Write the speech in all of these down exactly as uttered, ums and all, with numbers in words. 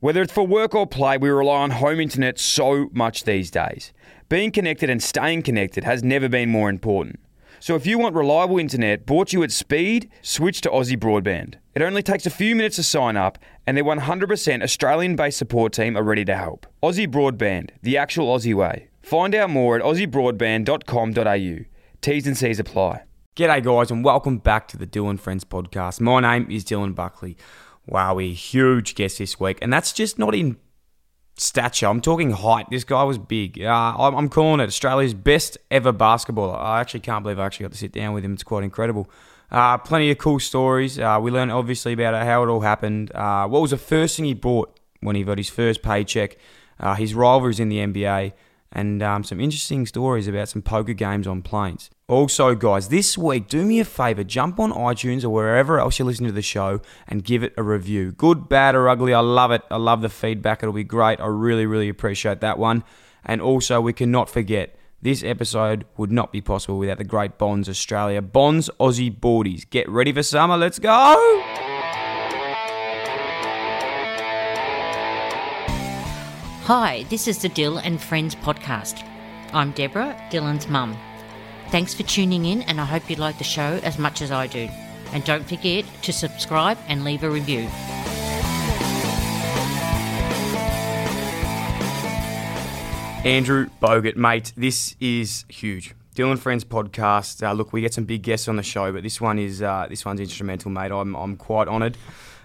Whether it's for work or play, we rely on home internet so much these days. Being connected and staying connected has never been more important. So if you want reliable internet brought you at speed, switch to Aussie Broadband. It only takes a few minutes to sign up, and their one hundred percent Australian-based support team are ready to help. Aussie Broadband, the actual Aussie way. Find out more at aussie broadband dot com dot a u. T's and C's apply. G'day guys, and welcome back to the Dylan Friends Podcast. My name is Dylan Buckley. Wow, we huge guest this week, and that's just not in stature. I'm talking height. This guy was big. Uh, I'm calling it Australia's best ever basketballer. I actually can't believe I actually got to sit down with him. It's quite incredible. Uh, plenty of cool stories. Uh, we learned obviously about how it all happened. Uh, what was the first thing he bought when he got his first paycheck? Uh, his rivalries in the N B A, and um, some interesting stories about some poker games on planes. Also, guys, this week, do me a favour, jump on iTunes or wherever else you listen to the show and give it a review. Good, bad or ugly, I love it. I love the feedback. It'll be great. I really, really appreciate that one. And also, we cannot forget, this episode would not be possible without the great Bonds Australia. Bonds Aussie Boardies. Get ready for summer. Let's go! Hi, this is the Dill and Friends podcast. I'm Deborah, Dylan's mum. Thanks for tuning in, and I hope you like the show as much as I do. And don't forget to subscribe and leave a review. Andrew Bogut, mate, this is huge. Dylan Friends podcast. Uh, look, we get some big guests on the show, but this one is uh, this one's instrumental, mate. I'm I'm quite honoured.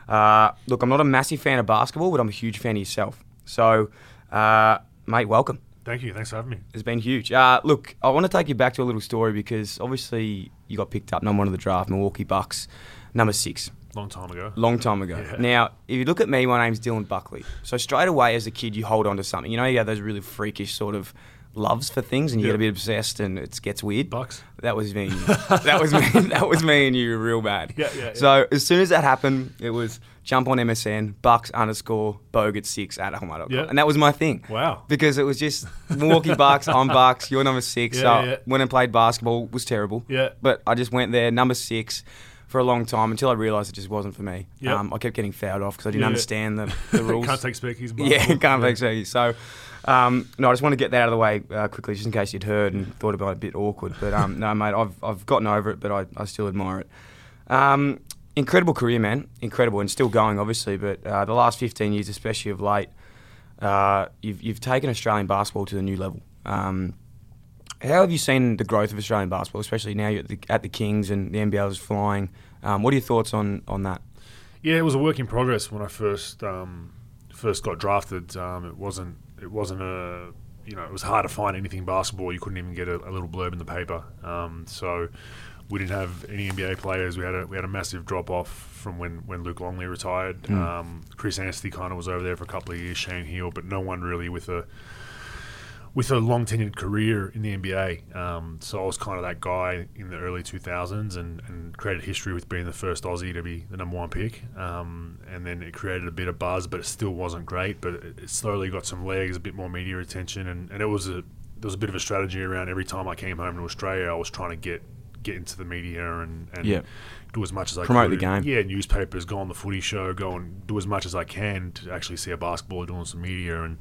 Uh, look, I'm not a massive fan of basketball, but I'm a huge fan of yourself. So, uh, mate, welcome. Thank you. Thanks for having me. It's been huge. Uh, look, I want to take you back to a little story because obviously you got picked up number one of the draft, Milwaukee Bucks, number six. Long time ago. Long time ago. Yeah. Now, if you look at me, my name's Dylan Buckley. So straight away as a kid, you hold on to something. You know, you have those really freakish sort of loves for things, and you yep. get a bit obsessed, and it gets weird. Bucks. That was me. And you. that was me. That was me and you, real bad. Yeah, yeah. So yeah. As soon as that happened, it was jump on M S N, Bucks underscore Bogut six at home dot com, yeah. and that was my thing. Wow. Because it was just Milwaukee Bucks. I'm Bucks. You're number six. Yeah, so yeah. When I played basketball, was terrible. Yeah. But I just went there, number six, for a long time until I realised it just wasn't for me. Yep. Um, I kept getting fouled off because I didn't yeah, understand yeah. The, the rules. Can't take speckies. Yeah, can't yeah. take speckies. So, um, no, I just want to get that out of the way uh, quickly just in case you'd heard and thought about it a bit awkward. But, um, no, mate, I've I've gotten over it, but I, I still admire it. Um, incredible career, man. Incredible, and still going, obviously. But uh, the last fifteen years, especially of late, uh, you've, you've taken Australian basketball to a new level. Um How have you seen the growth of Australian basketball, especially now you're at the, at the Kings and the N B L is flying? Um, what are your thoughts on, on that? Yeah, it was a work in progress when I first um, first got drafted. Um, it wasn't it wasn't a you know it was hard to find anything basketball. You couldn't even get a, a little blurb in the paper. Um, so we didn't have any N B A players. We had a we had a massive drop off from when, when Luke Longley retired. Mm. Um, Chris Anstey kind of was over there for a couple of years. Shane Heal, but no one really with a with a long-tenured career in the N B A. Um, so I was kind of that guy in the early two thousands and, and created history with being the first Aussie to be the number one pick. Um, and then it created a bit of buzz, but it still wasn't great. But it, it slowly got some legs, a bit more media attention. And, and it was a there was a bit of a strategy around every time I came home to Australia, I was trying to get, get into the media and, and yeah. do as much as I Promote could. Promote the game. Yeah, newspapers, go on the footy show, go and do as much as I can to actually see a basketballer doing some media. And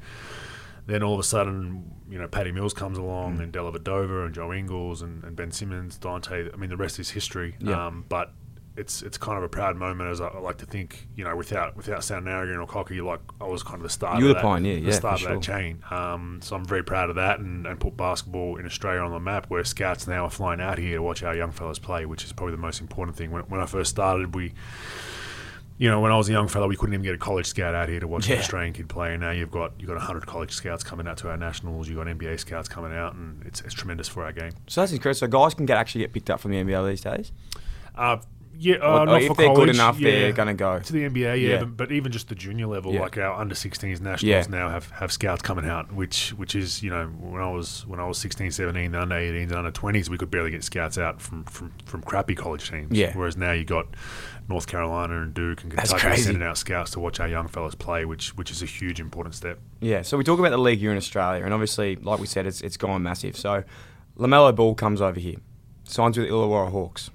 then all of a sudden, you know, Patty Mills comes along mm. and Dellavedova and Joe Ingles and, and Ben Simmons, Dante. I mean, the rest is history. Yeah. Um, but it's it's kind of a proud moment, as I, I like to think, you know, without without sounding arrogant or cocky, like I was kind of the start you of that. You were the pioneer, yeah, The start of that sure. chain. Um, so I'm very proud of that and, and put basketball in Australia on the map, where scouts now are flying out here to watch our young fellas play, which is probably the most important thing. When, when I first started, we... You know, when I was a young fella, we couldn't even get a college scout out here to watch yeah. an Australian kid play. And now you've got you've got one hundred college scouts coming out to our nationals. You've got N B A scouts coming out, and it's it's tremendous for our game. So that's incredible. So guys can get actually get picked up from the N B A these days? Uh, yeah, uh, or, not or if for they're college, good enough, yeah, they're going to go to the N B A. Yeah, yeah. But, but even just the junior level, yeah. like our under sixteens nationals yeah. now have, have scouts coming out, which which is you know when I was when I was sixteen, seventeen, the under eighteens, the under twenties, we could barely get scouts out from from, from crappy college teams. Yeah. Whereas now you got North Carolina and Duke and Kentucky sending out scouts to watch our young fellas play, which which is a huge important step. Yeah, so we talk about the league here in Australia, and obviously, like we said, it's it's gone massive. So LaMelo Ball comes over here, signs with the Illawarra Hawks.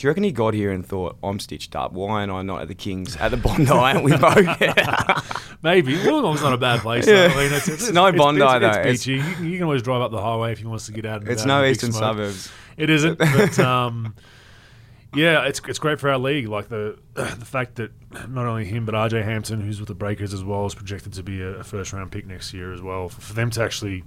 do you reckon he got here and thought, I'm stitched up. Why am I not at the Kings, at the Bondi, aren't we, Bogut? Maybe. Wollongong's not a bad place, yeah. though. I mean, it's, it's, it's no it's, Bondi, it's, it's, though. It's beachy. You, you can always drive up the highway if you want to get out. And, it's uh, no eastern smoke. Suburbs. It isn't. But, um, yeah, it's it's great for our league. Like, the uh, the fact that not only him, but R J Hampton, who's with the Breakers as well, is projected to be a first-round pick next year as well. For them to actually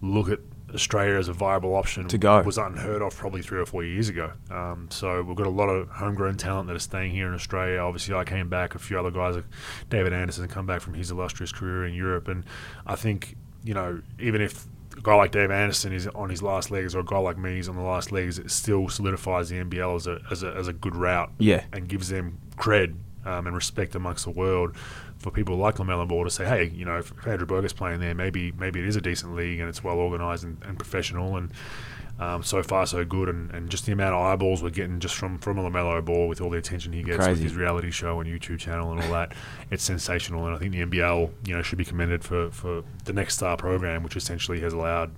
look at Australia as a viable option to go was unheard of probably three or four years ago. Um, so we've got a lot of homegrown talent that is staying here in Australia. Obviously, I came back. A few other guys, like David Anderson, come back from his illustrious career in Europe. And I think, you know, even if a guy like Dave Anderson is on his last legs or a guy like me is on the last legs, it still solidifies the N B L as a as a, as a good route, yeah, and gives them cred um, and respect amongst the world. For people like LaMelo Ball to say, hey, you know, if Andrew Bogut is playing there, maybe maybe it is a decent league and it's well organised and, and professional and um, so far so good. And, and just the amount of eyeballs we're getting just from, from LaMelo Ball with all the attention he gets Crazy. with his reality show and YouTube channel and all that, it's sensational. And I think the N B L, you know, should be commended for, for the Next Star program, which essentially has allowed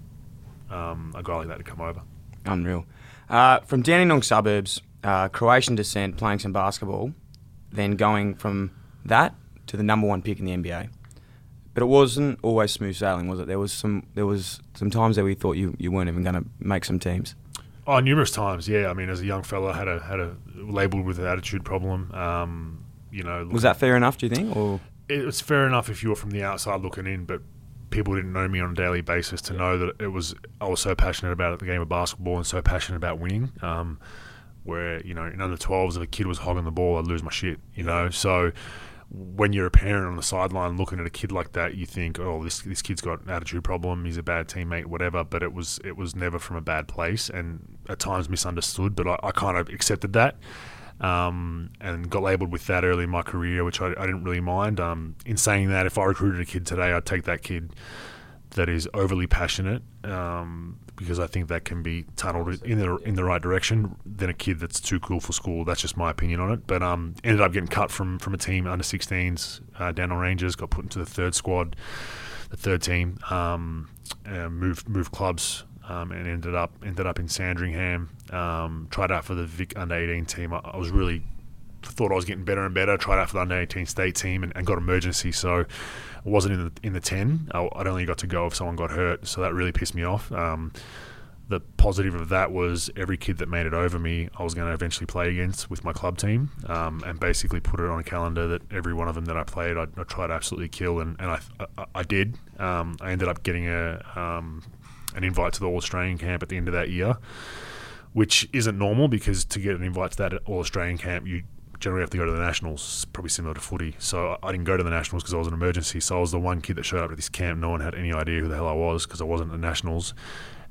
um, a guy like that to come over. Unreal. Uh, from Dandenong suburbs, uh, Croatian descent, playing some basketball, then going from that to the number one pick in the N B A. But it wasn't always smooth sailing, was it? There was some there was some times that we thought you, you weren't even going to make some teams. Oh, numerous times, yeah. I mean, as a young fella, had a had a labelled with an attitude problem. Um, you know, was that fair enough, do you think? Or it was fair enough if you were from the outside looking in, but people didn't know me on a daily basis to yeah. know that it was I was so passionate about the game of basketball and so passionate about winning. Um, where you know, in under twelves, if a kid was hogging the ball, I'd lose my shit. You know, so. When you're a parent on the sideline looking at a kid like that, you think, oh, this this kid's got an attitude problem, he's a bad teammate, whatever, but it was it was never from a bad place and at times misunderstood, but I, I kind of accepted that um, and got labelled with that early in my career, which I, I didn't really mind. Um, in saying that, if I recruited a kid today, I'd take that kid that is overly passionate um, because I think that can be tunneled in the in the right direction than a kid that's too cool for school. That's just my opinion on it. But um, ended up getting cut from, from a team under sixteens, uh, down on Rangers, got put into the third squad, the third team, um, and moved moved clubs um, and ended up ended up in Sandringham. Um, tried out for the Vic under eighteen team. I, I was really thought I was getting better and better. Tried out for the under eighteen state team and, and got emergency. So. Wasn't in the in the ten. I'd only got to go if someone got hurt, so that really pissed me off. Um, the positive of that was every kid that made it over me, I was going to eventually play against with my club team, um, and basically put it on a calendar that every one of them that I played, I, I tried to absolutely kill, and, and I, I I did. Um, I ended up getting a um, an invite to the All Australian camp at the end of that year, which isn't normal because to get an invite to that All Australian camp, you generally have to go to the Nationals, probably similar to footy. So I didn't go to the Nationals because I was an emergency. So I was the one kid that showed up at this camp. No one had any idea who the hell I was because I wasn't at the Nationals.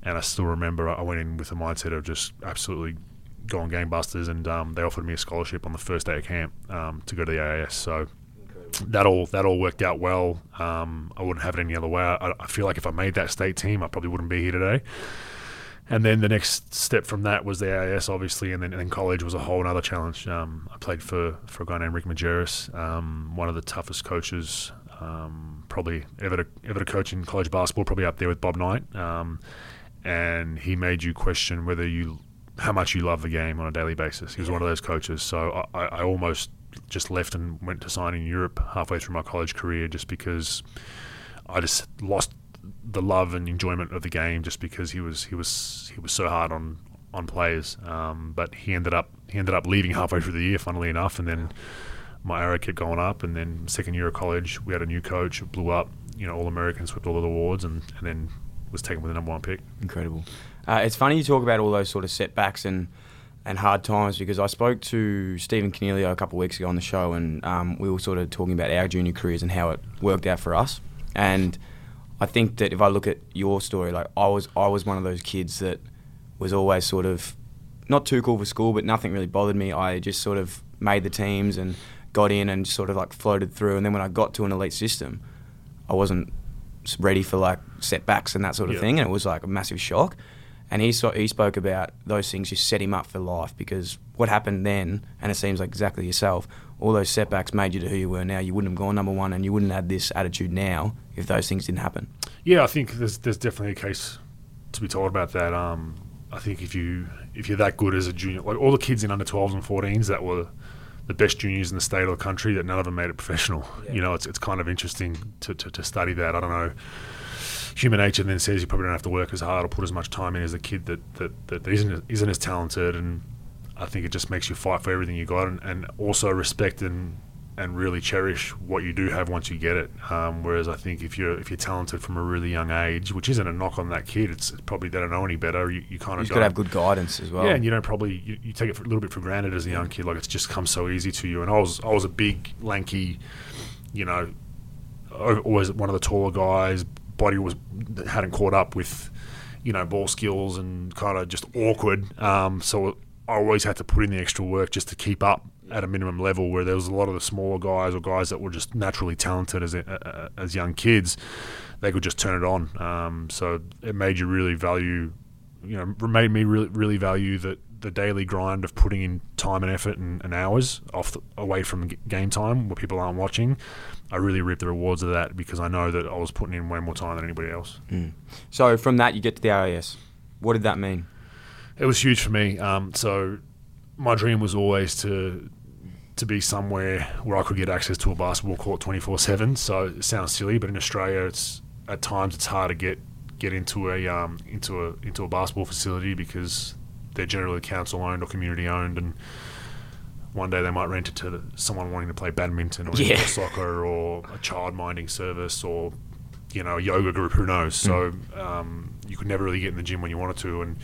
And I still remember I went in with the mindset of just absolutely going gangbusters. And um, they offered me a scholarship on the first day of camp um, to go to the A I S. So that all that all worked out well. Um, I wouldn't have it any other way. I, I feel like if I made that state team, I probably wouldn't be here today. And then the next step from that was the A I S, obviously, and then and college was a whole other challenge. Um, I played for, for a guy named Rick Majerus, um, one of the toughest coaches um, probably ever to, ever to coach in college basketball, probably up there with Bob Knight. Um, and he made you question whether you how much you love the game on a daily basis. He was one of those coaches. So I, I almost just left and went to sign in Europe halfway through my college career just because I just lost the love and enjoyment of the game just because he was he was he was so hard on on players um, but he ended up he ended up leaving halfway through the year, funnily enough, and then my arrow kept going up. And then second year of college we had a new coach, it blew up, you know, All-American, swept all of the awards, and, and then was taken with the number one pick. Incredible. Uh, it's funny you talk about all those sort of setbacks and and hard times, because I spoke to Stephen Canelio a couple of weeks ago on the show, and um, we were sort of talking about our junior careers and how it worked out for us. And I think that if I look at your story, like I was I was one of those kids that was always sort of not too cool for school, but nothing really bothered me. I just sort of made the teams and got in and sort of like floated through. And then when I got to an elite system, I wasn't ready for like setbacks and that sort of yeah. thing. And it was like a massive shock. And he so, he spoke about those things just set him up for life, because what happened then, and it seems like exactly yourself, all those setbacks made you to who you were now. You wouldn't have gone number one and you wouldn't have this attitude now if those things didn't happen. Yeah, I think there's there's definitely a case to be told about that. Um, I think if you if you're that good as a junior, like all the kids in under twelves and fourteens that were the best juniors in the state or the country, that none of them made it professional. Yeah. You know, it's it's kind of interesting to, to, to study that. I don't know. Human nature then says you probably don't have to work as hard or put as much time in as a kid that that, that isn't isn't as talented, and I think it just makes you fight for everything you got, and, and also respect and and really cherish what you do have once you get it. Um, whereas I think if you're if you're talented from a really young age, which isn't a knock on that kid, it's probably they don't know any better. You, you kind of you got to have good guidance as well. Yeah, and you don't probably you, you take it for a little bit for granted as a young kid. Like it's just come so easy to you. And I was I was a big, lanky, you know, always one of the taller guys. Body was hadn't caught up with, you know, ball skills and kind of just awkward. Um, so I always had to put in the extra work just to keep up at a minimum level, where there was a lot of the smaller guys or guys that were just naturally talented as uh, as young kids. They could just turn it on. Um, so it made you really value, you know, made me really really value the, the daily grind of putting in time and effort and, and hours off the, away from game time where people aren't watching. I really reap the rewards of that because I know that I was putting in way more time than anybody else. Mm. So from that, you get to the A I S. What did that mean? It was huge for me. Um, so my dream was always to to be somewhere where I could get access to a basketball court twenty-four seven. So it sounds silly, but in Australia, it's at times it's hard to get get into a um, into a into a basketball facility because they're generally council owned or community owned, and one day they might rent it to the, someone wanting to play badminton or yeah. soccer or a child minding service or, you know, a yoga group. Who knows? Mm. So um, you could never really get in the gym when you wanted to, and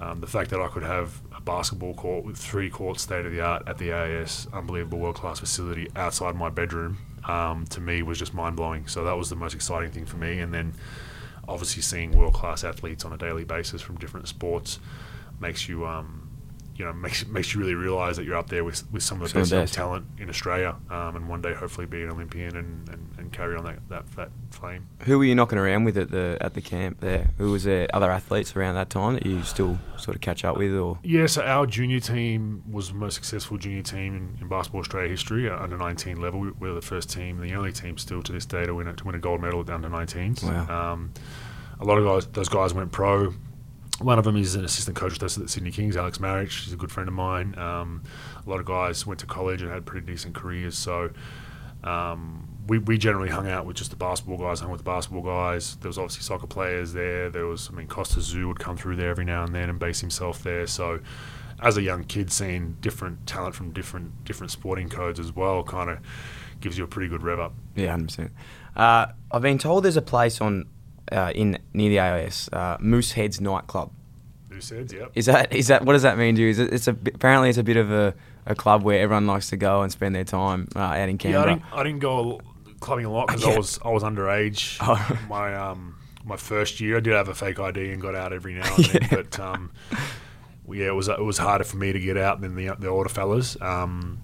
um, the fact that I could have a basketball court with three courts, state of the art at the A I S, unbelievable world class facility outside my bedroom, um, to me was just mind blowing. So that was the most exciting thing for me, and then obviously seeing world class athletes on a daily basis from different sports makes you. Um, You know, makes makes you really realise that you're up there with with some of the best young talent in Australia, um, and one day hopefully be an Olympian and, and, and carry on that, that that flame. Who were you knocking around with at the at the camp there? Who was there? Other athletes around that time that you still sort of catch up with, or? Yeah, so our junior team was the most successful junior team in, in Basketball Australia history at under nineteen level. We were the first team, the only team still to this day to win a, to win a gold medal at the under nineteens. Wow. Um, a lot of guys, those guys went pro. One of them is an assistant coach with us at the Sydney Kings, Alex Marich. He's a good friend of mine. Um, a lot of guys went to college and had pretty decent careers. So um, we, we generally hung out with just the basketball guys, hung with the basketball guys. There was obviously soccer players there. There was, I mean, Costa Zoo would come through there every now and then and base himself there. So as a young kid, seeing different talent from different different sporting codes as well kind of gives you a pretty good rev up. Yeah, one hundred percent. Uh, I've been told there's a place on... Uh, in near the A I S, uh, Mooseheads nightclub. Mooseheads, yep. Is that is that what does that mean to you? Is it, it's a, apparently it's a bit of a, a club where everyone likes to go and spend their time uh, out in Canberra. Yeah, I didn't, I didn't go clubbing a lot because yeah. I was I was underage. Oh. My um my first year, I did have a fake I D and got out every now and yeah. then, but um yeah, it was it was harder for me to get out than the the older fellas. Um,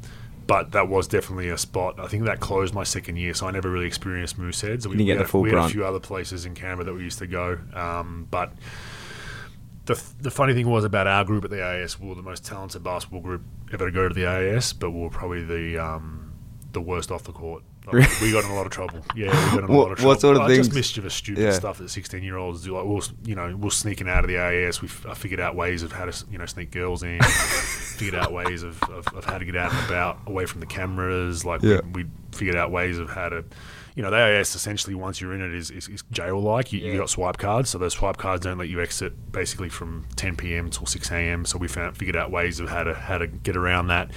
But that was definitely a spot. I think that closed my second year, so I never really experienced Mooseheads. We, we, had, a, we had a few other places in Canberra that we used to go. Um, but the the funny thing was about our group at the A I S, we were the most talented basketball group ever to go to the A I S, but we were probably the um, the worst off the court. Like, we got in a lot of trouble. Yeah, we got in a what, lot of trouble. What sort of like, things? Just mischievous, stupid yeah. stuff that sixteen-year-olds do. Like, we'll, you know, we're sneaking out of the A I S. We've I figured out ways of how to, you know, sneak girls in. Figured out ways of, of, of how to get out and about, away from the cameras. Like, yeah. we, we figured out ways of how to, you know, the A I S essentially, once you're in it, is, is, is jail-like. You, yeah. you got swipe cards, so those swipe cards don't let you exit basically from ten p.m. till six a.m. So we found figured out ways of how to how to get around that.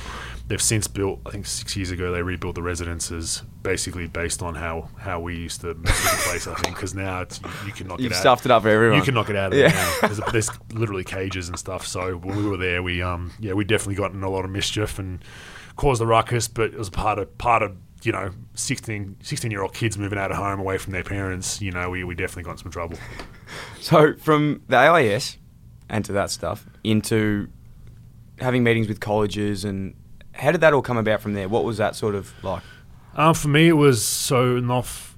They've since built, I think six years ago, they rebuilt the residences basically based on how, how we used to mess with the place, I think, because now it's, you, you can knock You've it out. You've stuffed it up for everyone. You can knock it out of yeah. there now. There's, there's literally cages and stuff. So when we were there, we um yeah we definitely got in a lot of mischief and caused the ruckus, but it was part of, part of you know, sixteen-year-old kids moving out of home away from their parents. You know, we, we definitely got in some trouble. So from the A I S and to that stuff into having meetings with colleges and... How did that all come about from there? What was that sort of like? Um, for me, it was so enough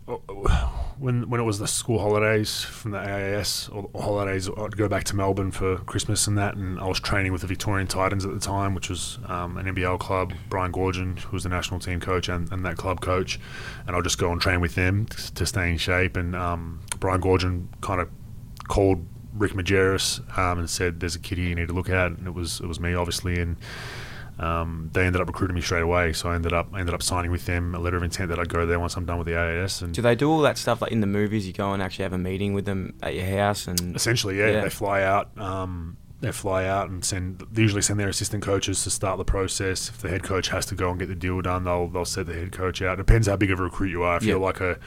when when it was the school holidays from the A I S or holidays. I'd go back to Melbourne for Christmas and that, and I was training with the Victorian Titans at the time, which was um, an N B L club. Brian Goorjian, who was the national team coach and, and that club coach, and I'll just go and train with them to stay in shape. And um, Brian Goorjian kind of called Rick Majerus um, and said, "There's a kid here you need to look at," and it was it was me, obviously, and um, they ended up recruiting me straight away. So I ended up I ended up signing with them, a letter of intent that I'd go there once I'm done with the A I S. And do they do all that stuff like in the movies? You go and actually have a meeting with them at your house, and essentially, yeah, yeah. they fly out. Um, They fly out and send. They usually send their assistant coaches to start the process. If the head coach has to go and get the deal done, they'll they'll set the head coach out. It depends how big of a recruit you are. If yep. you're like a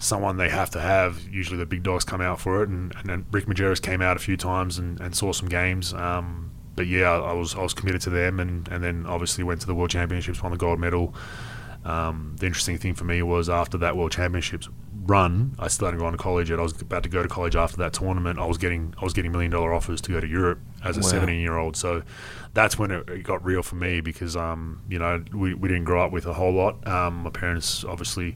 someone they have to have, usually the big dogs come out for it. And, and, and Rick Majerus came out a few times and, and saw some games. Um, but yeah, I, I was I was committed to them, and, and then obviously went to the World Championships, won the gold medal. Um, the interesting thing for me was after that World Championships run, I still hadn't gone to college yet. I was about to go to college after that tournament. I was getting I was getting million dollar offers to go to Europe as a wow. seventeen year old. So that's when it, it got real for me, because um you know we, we didn't grow up with a whole lot. Um, my parents obviously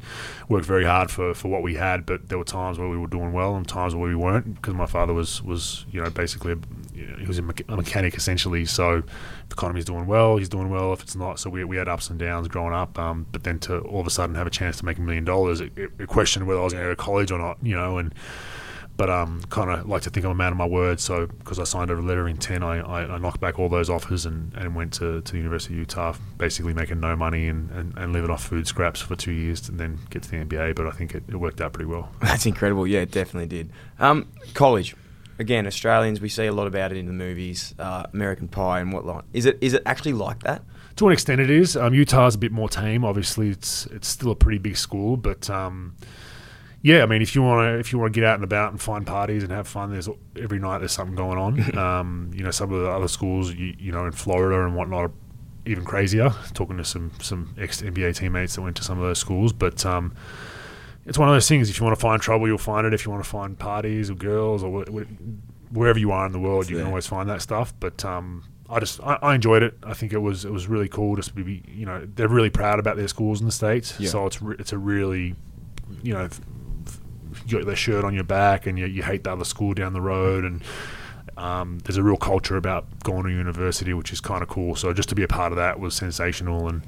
worked very hard for, for what we had, but there were times where we were doing well and times where we weren't, because my father was was you know basically he was a mechanic essentially. So if the economy's doing well, he's doing well. If it's not, so we we had ups and downs growing up. Um, but then to all of a sudden have a chance to make a million dollars, it, it, it questioned whether I was going to go to college or not, you know, and but um, kind of like to think I'm a man of my word. So because I signed a letter of intent, I, I, I knocked back all those offers and, and went to, to the University of Utah, basically making no money and, and, and living off food scraps for two years and then get to the N B A. But I think it, it worked out pretty well. That's incredible. Yeah, it definitely did. Um, college. Again, Australians, we see a lot about it in the movies, uh, American Pie and whatnot. Is it is it actually like that? To an extent, it is. Um, Utah's a bit more tame. Obviously, it's it's still a pretty big school, but um, yeah, I mean, if you want to if you want to get out and about and find parties and have fun, there's every night there's something going on. um, you know, some of the other schools, you, you know, in Florida and whatnot, are even crazier. Talking to some some ex-N B A teammates that went to some of those schools, but. Um, It's one of those things. If you want to find trouble, you'll find it. If you want to find parties or girls or wh- wh- wherever you are in the world, it's you there. Can always find that stuff. But um, I just I, I enjoyed it. I think it was it was really cool. Just to be, you know, they're really proud about their schools in the States. Yeah. So it's re- it's a really, you know, th- th- you got their shirt on your back and you you hate the other school down the road, and um, there's a real culture about going to university, which is kind of cool. So just to be a part of that was sensational. And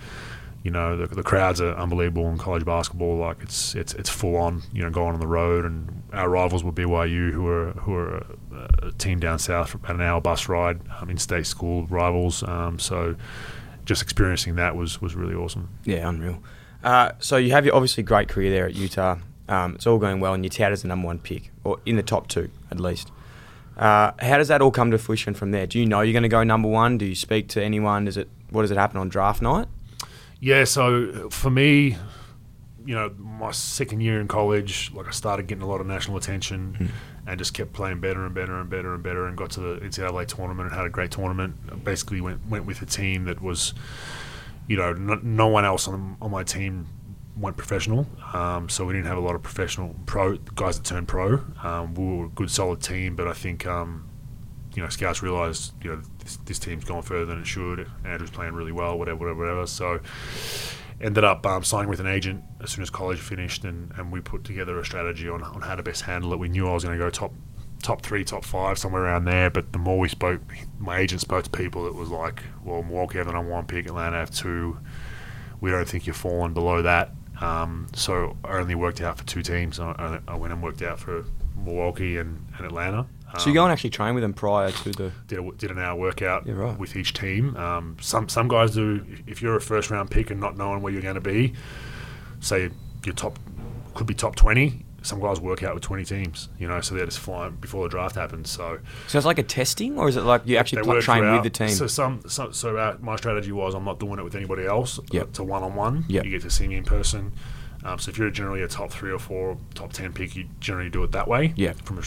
you know, the, the crowds are unbelievable in college basketball. Like it's it's it's full on. You know, going on the road, and our rivals were B Y U, who are who are a, a team down south, about an hour bus ride, um, in-state school rivals. Um, so, just experiencing that was was really awesome. Yeah, unreal. Uh, so you have your obviously great career there at Utah. Um, it's all going well, and you're touted as the number one pick, or in the top two at least. Uh, how does that all come to fruition from there? Do you know you're going to go number one? Do you speak to anyone? Does it? What does it happen on draft night? Yeah, so for me, you know, my second year in college, like I started getting a lot of national attention mm. and just kept playing better and better and better and better, and got to the N C double A tournament and had a great tournament. I basically went went with a team that was, you know, no, no one else on on my team went professional. Um, so we didn't have a lot of professional pro guys that turned pro. Um, we were a good, solid team, but I think, um, you know, scouts realised, you know, this, this team's gone further than it should. Andrew's playing really well, whatever, whatever, whatever. So ended up um, signing with an agent as soon as college finished, and, and we put together a strategy on, on how to best handle it. We knew I was going to go top top three, top five, somewhere around there. But the more we spoke, my agent spoke to people that was like, well, Milwaukee have the number one pick, Atlanta have two. We don't think you're falling below that. Um, so I only worked out for two teams. I, I went and worked out for Milwaukee and, and Atlanta. So you go and actually train with them prior to the... Did, a, did an hour workout yeah, right. with each team. Um, some some guys do, if you're a first-round pick and not knowing where you're going to be, say your top could be top twenty, some guys work out with twenty teams, you know, so they're just flying before the draft happens. So so it's like a testing, or is it like you actually pl- train throughout. With the team? So some, some so our, my strategy was I'm not doing it with anybody else. Yep. It's a one-on-one. Yep. You get to see me in person. Um, so if you're generally a top three or four, top ten pick, you generally do it that way. Yeah. From a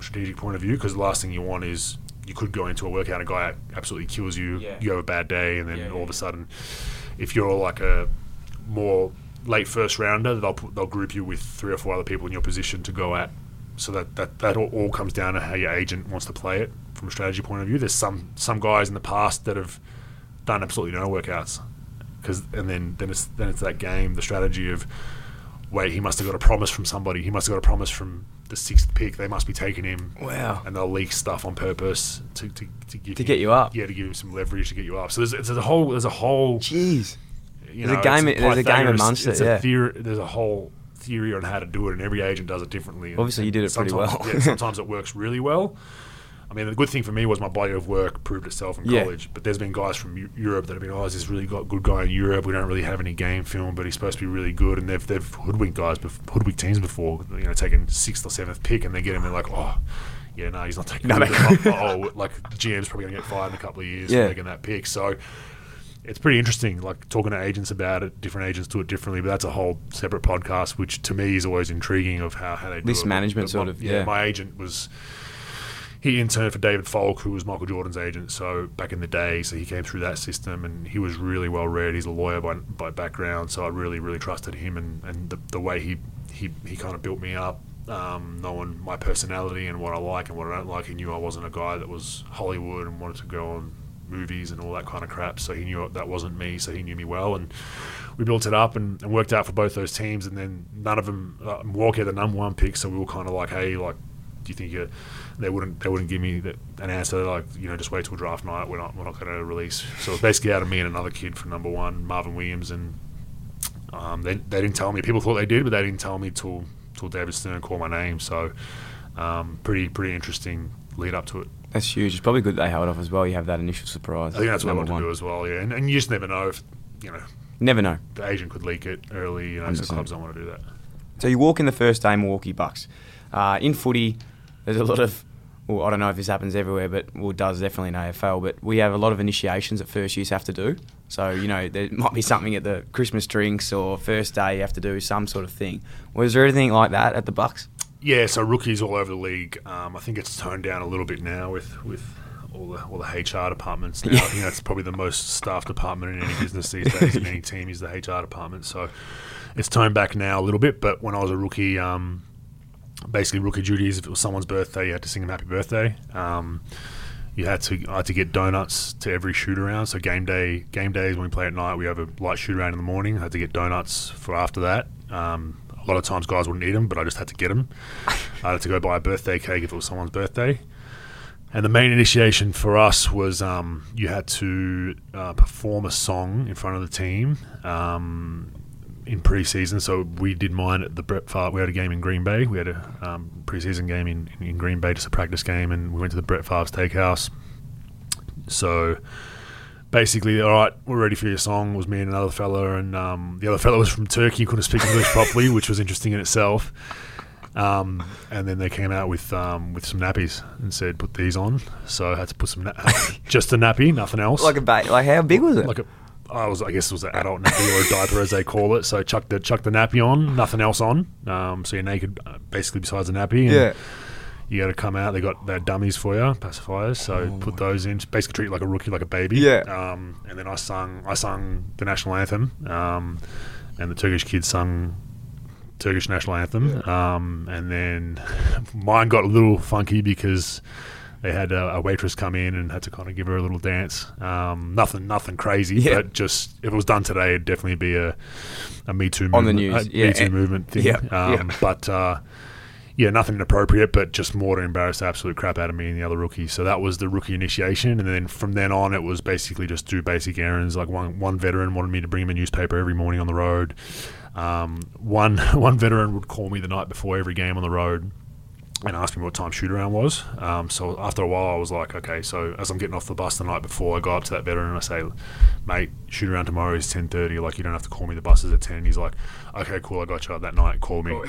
strategic point of view, because the last thing you want is you could go into a workout, a guy absolutely kills you, yeah. you have a bad day, and then yeah, all yeah. of a sudden, if you're like a more late first rounder, they'll they'll group you with three or four other people in your position to go at. So that that, that all, all comes down to how your agent wants to play it from a strategy point of view. There's some some guys in the past that have done absolutely no workouts, because and then then it's then it's that game, the strategy of wait, he must have got a promise from somebody, he must have got a promise from the sixth pick, they must be taking him. Wow. And they'll leak stuff on purpose to to, to give to him, get you up. Yeah, to give him some leverage to get you up. So there's, there's a whole there's a whole. Jeez. You there's, know, a game, there's a game. There's a game amongst it. Yeah. A theory, there's a whole theory on how to do it, and every agent does it differently. And, Obviously, you did it pretty well. yeah, sometimes it works really well. I mean, the good thing for me was my body of work proved itself in yeah. college. But there's been guys from U- Europe that have been, oh, there's this really got good guy in Europe. We don't really have any game film, but he's supposed to be really good. And they've they've hoodwinked guys, hoodwinked teams before, you know, taking sixth or seventh pick, and they get him. They're like, oh, yeah, no, he's not taking. No, no. oh, like G M's probably gonna get fired in a couple of years yeah. for making that pick. So it's pretty interesting, like talking to agents about it. Different agents do it differently, but that's a whole separate podcast, which to me is always intriguing of how how they do list it. List management, but sort my, of. Yeah, yeah, my agent was. He interned for David Falk, who was Michael Jordan's agent, so back in the day, so he came through that system, and he was really well read. He's a lawyer by by background, so I really, really trusted him, and, and the, the way he, he, he kind of built me up, um, knowing my personality and what I like and what I don't like. He knew I wasn't a guy that was Hollywood and wanted to go on movies and all that kind of crap, so he knew that wasn't me, so he knew me well, and we built it up and, and worked out for both those teams, and then none of them, uh, Milwaukee had the number one pick, so we were kind of like, hey, like, do you think you're... They wouldn't. They wouldn't give me the, an answer like, you know, just wait till draft night. We're not. We're not going to release. So it's basically out of me and another kid for number one, Marvin Williams, and um, they they didn't tell me. People thought they did, but they didn't tell me till till David Stern called my name. So um, pretty pretty interesting lead up to it. That's huge. It's probably good that they held off as well. You have that initial surprise. I think that's what I wanted to do as well. Yeah, and, and you just never know if you know. Never know. The agent could leak it early. You know, so clubs don't want to do that. So you walk in the first day, Milwaukee Bucks, uh, in footy. There's a lot of, well, I don't know if this happens everywhere, but well, it does definitely in A F L, but we have a lot of initiations that first years have to do. So, you know, there might be something at the Christmas drinks or first day you have to do some sort of thing. Was there anything like that at the Bucks? Yeah, so rookies all over the league. Um, I think it's toned down a little bit now with, with all the all the H R departments now. Yeah. I think that's probably the most staffed department in any business these days. In any team is the H R department. So it's toned back now a little bit, but when I was a rookie... Um, basically rookie duties, if it was someone's birthday, you had to sing them happy birthday. Um, you had to I had to get donuts to every shoot around. So game day game days when we play at night, we have a light shoot around in the morning. I had to get donuts for after that. Um, a lot of times guys wouldn't eat them, but I just had to get them. I had to go buy a birthday cake if it was someone's birthday. And the main initiation for us was um, you had to uh, perform a song in front of the team. Um, in pre-season, so we did mine at the Brett Favre. We had a game in Green Bay. We had a um, pre-season game in, in, in Green Bay, just a practice game, and we went to the Brett Favre Steakhouse. So basically, all right, we're ready for your song. It was me and another fella, and um, the other fella was from Turkey, couldn't speak English properly, which was interesting in itself. Um, and then they came out with um, with some nappies and said, "Put these on." So I had to put some na- just a nappy, nothing else. Like a ba- like how big was it? Like a I was, I guess it was an adult nappy or a diaper, as they call it. So chuck the chuck the nappy on, nothing else on. Um, so you're naked, uh, basically, besides the nappy. And yeah. You got to come out. They got their dummies for you, pacifiers. So oh. put those in. Basically, treat you like a rookie, like a baby. Yeah. Um, and then I sung, I sung the national anthem, um, and the Turkish kids sung Turkish national anthem. Yeah. Um, and then mine got a little funky because. They had a, a waitress come in and had to kind of give her a little dance. Um, nothing, nothing crazy, yeah. but just if it was done today, it'd definitely be a, a Me Too movement, on the news, yeah, Me Too movement thing. Yeah, um, yeah. But uh, yeah, nothing inappropriate, but just more to embarrass the absolute crap out of me and the other rookies. So that was the rookie initiation, and then from then on, it was basically just do basic errands. Like one, one veteran wanted me to bring him a newspaper every morning on the road. Um, one, one veteran would call me the night before every game on the road. And asked me what time shoot around was. Um, so after a while, I was like, okay. So as I'm getting off the bus the night before, I go up to that veteran and I say, mate, shoot around tomorrow is ten thirty. Like you don't have to call me. The bus is at ten. He's like, okay, cool. I got you up that night. Call me.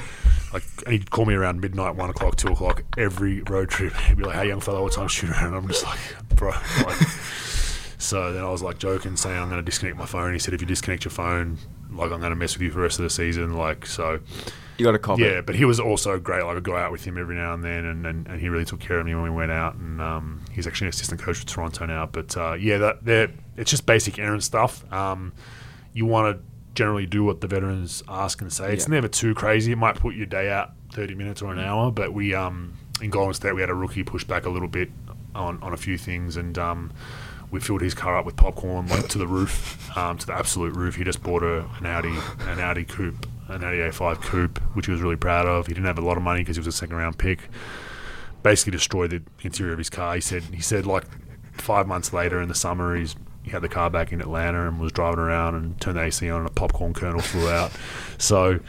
Like and he'd call me around midnight, one o'clock, two o'clock every road trip. He'd be like, hey, young fella, what time shoot around? And I'm just like, bro. Like, so then I was like joking, saying I'm going to disconnect my phone. He said, if you disconnect your phone, like I'm going to mess with you for the rest of the season. Like so. You got to cop it. Yeah, but he was also great. Like I go out with him every now and then, and, and, and he really took care of me when we went out. And um, he's actually an assistant coach with Toronto now. But uh, yeah, that they're, it's just basic errand stuff. Um, you want to generally do what the veterans ask and say. It's yeah. never too crazy. It might put your day out thirty minutes or an hour. But we um, in Golden State we had a rookie push back a little bit on, on a few things, and um, we filled his car up with popcorn like to the roof, um, to the absolute roof. He just bought a an Audi an Audi coupe. An A five coupe, which he was really proud of. He didn't have a lot of money because he was a second-round pick. Basically destroyed the interior of his car. He said, he said like, five months later in the summer, he's he had the car back in Atlanta and was driving around and turned the A C on and a popcorn kernel flew out. So,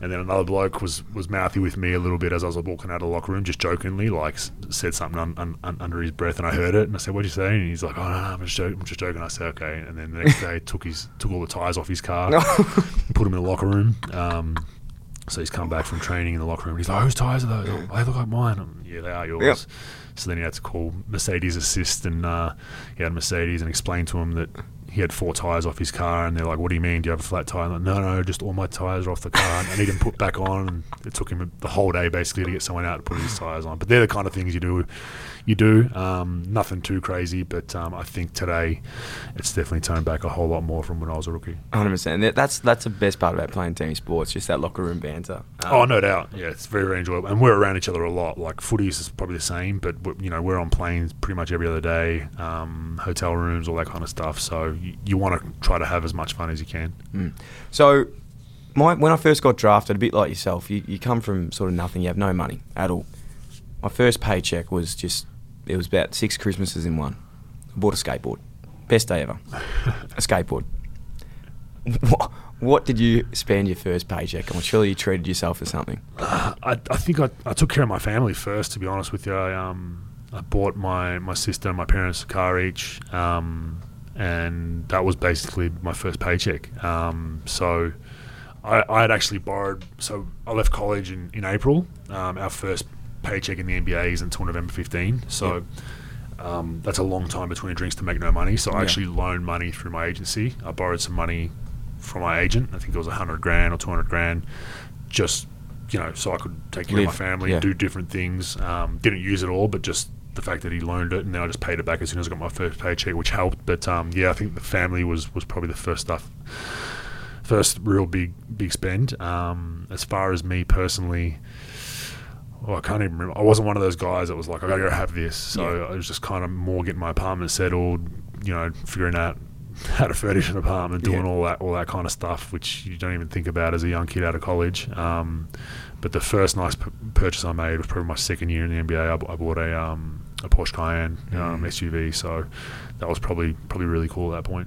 and then another bloke was, was mouthy with me a little bit as I was walking out of the locker room, just jokingly, like said something un, un, un, under his breath, and I heard it and I said, "What'd you say?" And he's like, "Oh no, no I'm, just joking. I'm just joking." I said, "Okay." And then the next day took his took all the tyres off his car, no. and put him in the locker room. Um, so he's come back from training in the locker room. And he's like, "Whose tyres are those? Oh, they look like mine." I'm, "Yeah, they are yours." Yep. So then he had to call Mercedes assist, and uh, he had Mercedes and explained to him that he had four tyres off his car, and they're like, "What do you mean? Do you have a flat tyre?" I'm like, no, no, just all my tyres are off the car. I need them put back on. And it took him the whole day basically to get someone out to put his tyres on. But they're the kind of things you do. You do um, nothing too crazy, but um, I think today it's definitely turned back a whole lot more from when I was a rookie. one hundred percent. That's that's the best part about playing team sports, just that locker room banter. Um, oh, no doubt. Yeah, it's very, very enjoyable, and we're around each other a lot. Like footies is probably the same, but you know we're on planes pretty much every other day, um, hotel rooms, all that kind of stuff. So. You, you want to try to have as much fun as you can. Mm. So, my, when I first got drafted, a bit like yourself, you, you come from sort of nothing. You have no money at all. My first paycheck was just, it was about six Christmases in one. I bought a skateboard. Best day ever. A skateboard. What, what did you spend your first paycheck on? Surely you treated yourself to something. Uh, I, I think I, I took care of my family first, to be honest with you. I, um, I bought my, my sister and my parents a car each. Um... And that was basically my first paycheck. Um, so I, I had actually borrowed. So I left college in, in April. Um, our first paycheck in the N B A is until November fifteenth. So yeah. um, that's a long time between drinks to make no money. So I yeah. actually loaned money through my agency. I borrowed some money from my agent. I think it was one hundred grand or two hundred grand. Just, you know, so I could take care Live. of my family yeah. and do different things. Um, didn't use it all, but just the fact that he loaned it, and then I just paid it back as soon as I got my first paycheck, which helped. But um, yeah, I think the family was, was probably the first stuff, first real big big spend. Um, as far as me personally, oh, I can't even remember. I wasn't one of those guys that was like, I gotta go have this. So yeah. I was just kind of more getting my apartment settled, you know, figuring out how to furnish an apartment, doing yeah. all that all that kind of stuff, which you don't even think about as a young kid out of college. Um, but the first nice p- purchase I made was probably my second year in the N B A. I, b- I bought a um, a Porsche Cayenne um, mm. S U V, so that was probably probably really cool at that point.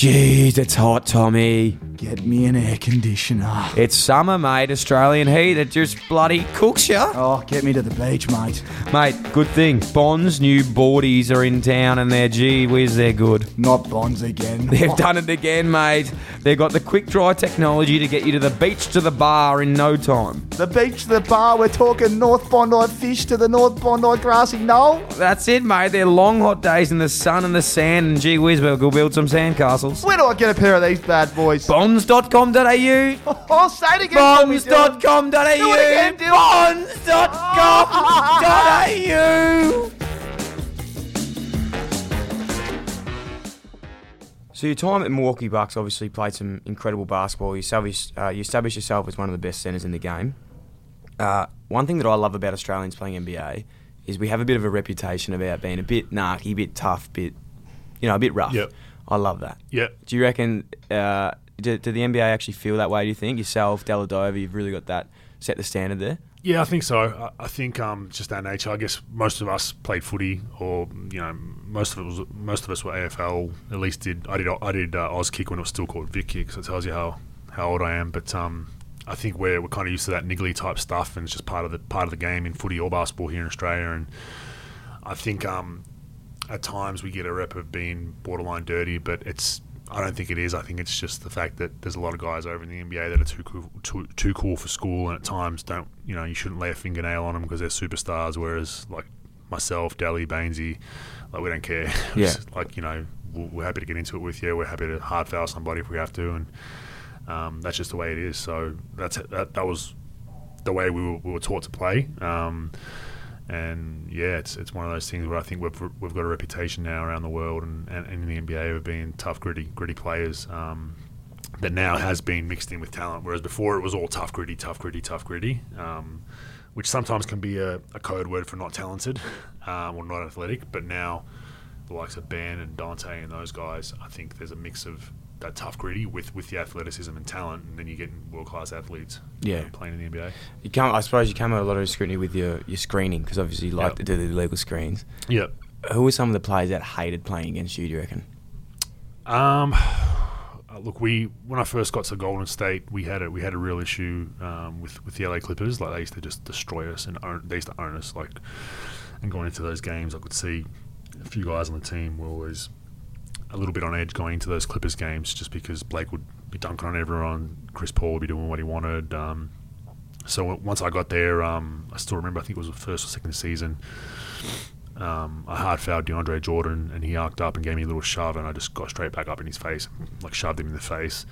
Jeez, it's hot, Tommy. Get me an air conditioner. It's summer, mate. Australian heat. It just bloody cooks ya. Oh, get me to the beach, mate. Mate, good thing. Bonds' new boardies are in town and they're gee whiz, they're good. Not Bonds again. They've oh. done it again, mate. They've got the quick dry technology to get you to the beach to the bar in no time. The beach to the bar, we're talking North Bondi fish to the North Bondi grassy knoll. That's it, mate. They're long hot days in the sun and the sand, and gee whiz, we'll go build some sandcastles. Where do I get a pair of these bad boys? Bonds. Bonds dot com dot a u. Oh, say it again. Bonds dot com dot a u. Bonds dot com dot a u. So your time at Milwaukee Bucks obviously played some incredible basketball. You established, uh, you established yourself as one of the best centres in the game. Uh, one thing that I love about Australians playing N B A is we have a bit of a reputation about being a bit narky, a bit tough, bit, you know, a bit rough. Yep. I love that. Yeah. Do you reckon... Uh, Did, did the N B A actually feel that way, do you think? Yourself, Dellavedova, you've really got that, set the standard there? Yeah, I think so. I, I think um, just our nature. I guess most of us played footy, or you know, most of it was most of us were A F L. At least did I did I did uh, Oz kick when it was still called Vic kick, so it tells you how, how old I am. But um, I think we're we're kind of used to that niggly type stuff, and it's just part of the part of the game in footy or basketball here in Australia. And I think um, at times we get a rep of being borderline dirty, but it's. I don't think it is. I think it's just the fact that there's a lot of guys over in the N B A that are too cool, too, too cool for school, and at times don't, you know, you shouldn't lay a fingernail on them because they're superstars. Whereas like myself, Dally, Bainesy, like we don't care. Yeah. Like, you know, we're happy to get into it with you. We're happy to hard foul somebody if we have to, and um, that's just the way it is. So that's that. That was the way we were, we were taught to play. Um, And yeah, it's it's one of those things where I think we've we've got a reputation now around the world and, and in the N B A of being tough, gritty, gritty players. Um, that now has been mixed in with talent, whereas before it was all tough, gritty, tough, gritty, tough, gritty. Um, which sometimes can be a, a code word for not talented um, or not athletic. But now the likes of Ben and Dante and those guys, I think there's a mix of that tough gritty with, with the athleticism and talent, and then you get world-class athletes yeah. you know, playing in the N B A. You come, I suppose you come under a lot of scrutiny with your, your screening, because obviously you like yep. to do the illegal screens. Yep. Who were some of the players that hated playing against you, do you reckon? Um... Look, we when I first got to Golden State, we had a we had a real issue um, with with the L A Clippers. Like they used to just destroy us and own, they used to own us. Like, and going into those games, I could see a few guys on the team were always a little bit on edge going into those Clippers games, just because Blake would be dunking on everyone, Chris Paul would be doing what he wanted. Um, so once I got there, um, I still remember. I think it was the first or second season. Um, I hard fouled DeAndre Jordan and he arced up and gave me a little shove and I just got straight back up in his face, like shoved him in the face.